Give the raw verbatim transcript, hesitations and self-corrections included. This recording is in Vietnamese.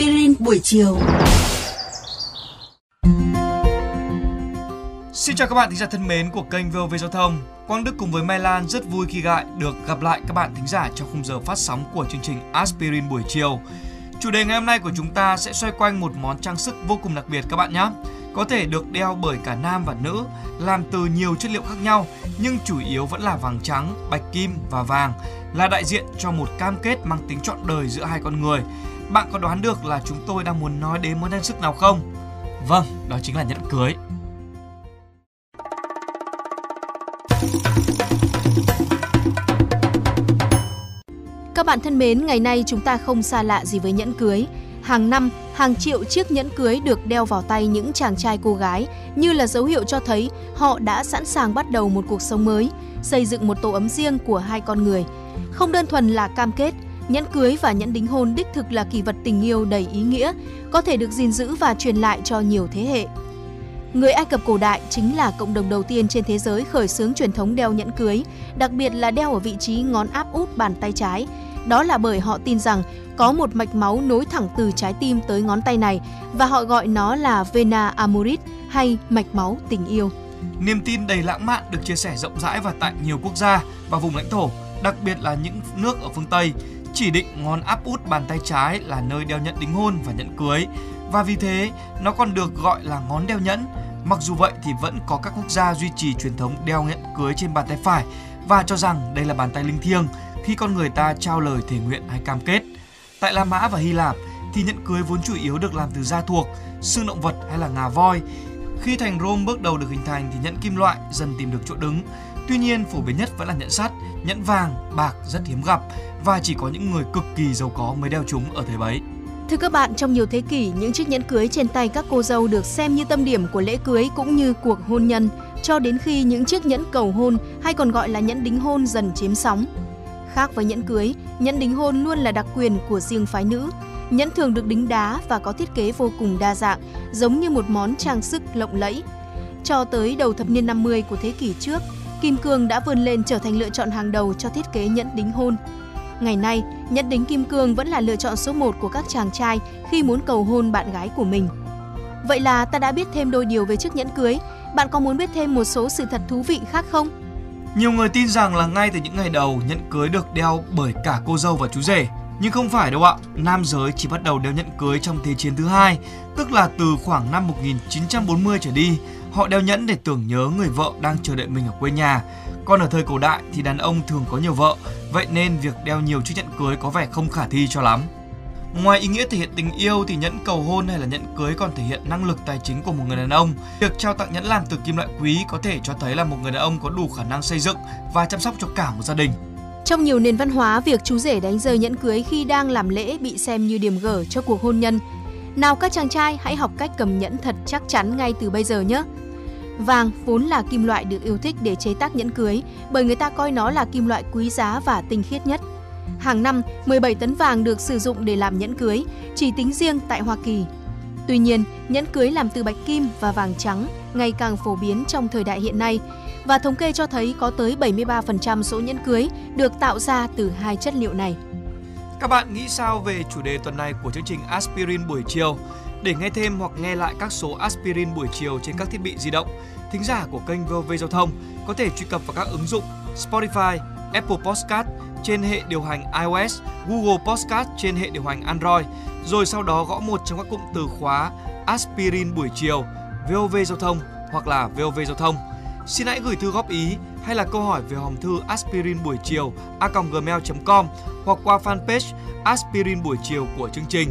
Aspirin buổi chiều. Xin chào các bạn thính giả thân mến của kênh vê o vê Giao thông. Quang Đức cùng với Mai Lan rất vui khi lại được gặp lại các bạn thính giả trong khung giờ phát sóng của chương trình Aspirin buổi chiều. Chủ đề ngày hôm nay của chúng ta sẽ xoay quanh một món trang sức vô cùng đặc biệt các bạn nhé. Có thể được đeo bởi cả nam và nữ, làm từ nhiều chất liệu khác nhau, nhưng chủ yếu vẫn là vàng trắng, bạch kim và vàng, là đại diện cho một cam kết mang tính trọn đời giữa hai con người. Bạn có đoán được là chúng tôi đang muốn nói đến món trang sức nào không? Vâng, đó chính là nhẫn cưới. Các bạn thân mến, ngày nay chúng ta không xa lạ gì với nhẫn cưới. Hàng năm, hàng triệu chiếc nhẫn cưới được đeo vào tay những chàng trai cô gái như là dấu hiệu cho thấy họ đã sẵn sàng bắt đầu một cuộc sống mới, xây dựng một tổ ấm riêng của hai con người. Không đơn thuần là cam kết, nhẫn cưới và nhẫn đính hôn đích thực là kỷ vật tình yêu đầy ý nghĩa, có thể được gìn giữ và truyền lại cho nhiều thế hệ. Người Ai Cập cổ đại chính là cộng đồng đầu tiên trên thế giới khởi xướng truyền thống đeo nhẫn cưới, đặc biệt là đeo ở vị trí ngón áp út bàn tay trái. Đó là bởi họ tin rằng có một mạch máu nối thẳng từ trái tim tới ngón tay này và họ gọi nó là Vena amoris hay mạch máu tình yêu. Niềm tin đầy lãng mạn được chia sẻ rộng rãi và tại nhiều quốc gia và vùng lãnh thổ, đặc biệt là những nước ở phương Tây, chỉ định ngón áp út bàn tay trái là nơi đeo nhẫn đính hôn và nhẫn cưới. Và vì thế, nó còn được gọi là ngón đeo nhẫn. Mặc dù vậy thì vẫn có các quốc gia duy trì truyền thống đeo nhẫn cưới trên bàn tay phải và cho rằng đây là bàn tay linh thiêng khi con người ta trao lời thề nguyện hay cam kết. Tại La Mã và Hy Lạp thì nhẫn cưới vốn chủ yếu được làm từ da thuộc, xương động vật hay là ngà voi. Khi thành Rome bước đầu được hình thành thì nhẫn kim loại dần tìm được chỗ đứng. Tuy nhiên, phổ biến nhất vẫn là nhẫn sắt, nhẫn vàng, bạc rất hiếm gặp và chỉ có những người cực kỳ giàu có mới đeo chúng ở thời bấy. Thưa các bạn, trong nhiều thế kỷ, những chiếc nhẫn cưới trên tay các cô dâu được xem như tâm điểm của lễ cưới cũng như cuộc hôn nhân, cho đến khi những chiếc nhẫn cầu hôn hay còn gọi là nhẫn đính hôn dần chiếm sóng. Khác với nhẫn cưới, nhẫn đính hôn luôn là đặc quyền của riêng phái nữ. Nhẫn thường được đính đá và có thiết kế vô cùng đa dạng, giống như một món trang sức lộng lẫy. Cho tới đầu thập niên năm mươi của thế kỷ trước, kim cương đã vươn lên trở thành lựa chọn hàng đầu cho thiết kế nhẫn đính hôn. Ngày nay, nhẫn đính kim cương vẫn là lựa chọn số một của các chàng trai khi muốn cầu hôn bạn gái của mình. Vậy là ta đã biết thêm đôi điều về chiếc nhẫn cưới. Bạn có muốn biết thêm một số sự thật thú vị khác không? Nhiều người tin rằng là ngay từ những ngày đầu, nhẫn cưới được đeo bởi cả cô dâu và chú rể. Nhưng không phải đâu ạ, nam giới chỉ bắt đầu đeo nhẫn cưới trong Thế chiến thứ hai, tức là từ khoảng năm một nghìn chín trăm bốn mươi trở đi. Họ đeo nhẫn để tưởng nhớ người vợ đang chờ đợi mình ở quê nhà. Còn ở thời cổ đại thì đàn ông thường có nhiều vợ, vậy nên việc đeo nhiều chiếc nhẫn cưới có vẻ không khả thi cho lắm. Ngoài ý nghĩa thể hiện tình yêu thì nhẫn cầu hôn hay là nhẫn cưới còn thể hiện năng lực tài chính của một người đàn ông. Việc trao tặng nhẫn làm từ kim loại quý có thể cho thấy là một người đàn ông có đủ khả năng xây dựng và chăm sóc cho cả một gia đình. Trong nhiều nền văn hóa, việc chú rể đánh rơi nhẫn cưới khi đang làm lễ bị xem như điểm gở cho cuộc hôn nhân. Nào các chàng trai hãy học cách cầm nhẫn thật chắc chắn ngay từ bây giờ nhé. Vàng vốn là kim loại được yêu thích để chế tác nhẫn cưới bởi người ta coi nó là kim loại quý giá và tinh khiết nhất. Hàng năm, mười bảy tấn vàng được sử dụng để làm nhẫn cưới, chỉ tính riêng tại Hoa Kỳ. Tuy nhiên, nhẫn cưới làm từ bạch kim và vàng trắng ngày càng phổ biến trong thời đại hiện nay và thống kê cho thấy có tới bảy mươi ba phần trăm số nhẫn cưới được tạo ra từ hai chất liệu này. Các bạn nghĩ sao về chủ đề tuần này của chương trình Aspirin buổi chiều? Để nghe thêm hoặc nghe lại các số Aspirin buổi chiều trên các thiết bị di động, thính giả của kênh vê o vê Giao thông có thể truy cập vào các ứng dụng Spotify, Apple Podcast trên hệ điều hành iOS, Google Podcast trên hệ điều hành Android, rồi sau đó gõ một trong các cụm từ khóa Aspirin buổi chiều, vê o vê Giao thông hoặc là vê o vê Giao thông. Xin hãy gửi thư góp ý hay là câu hỏi về hòm thư Aspirin buổi chiều a còng gmail chấm com hoặc qua fanpage Aspirin buổi chiều của chương trình.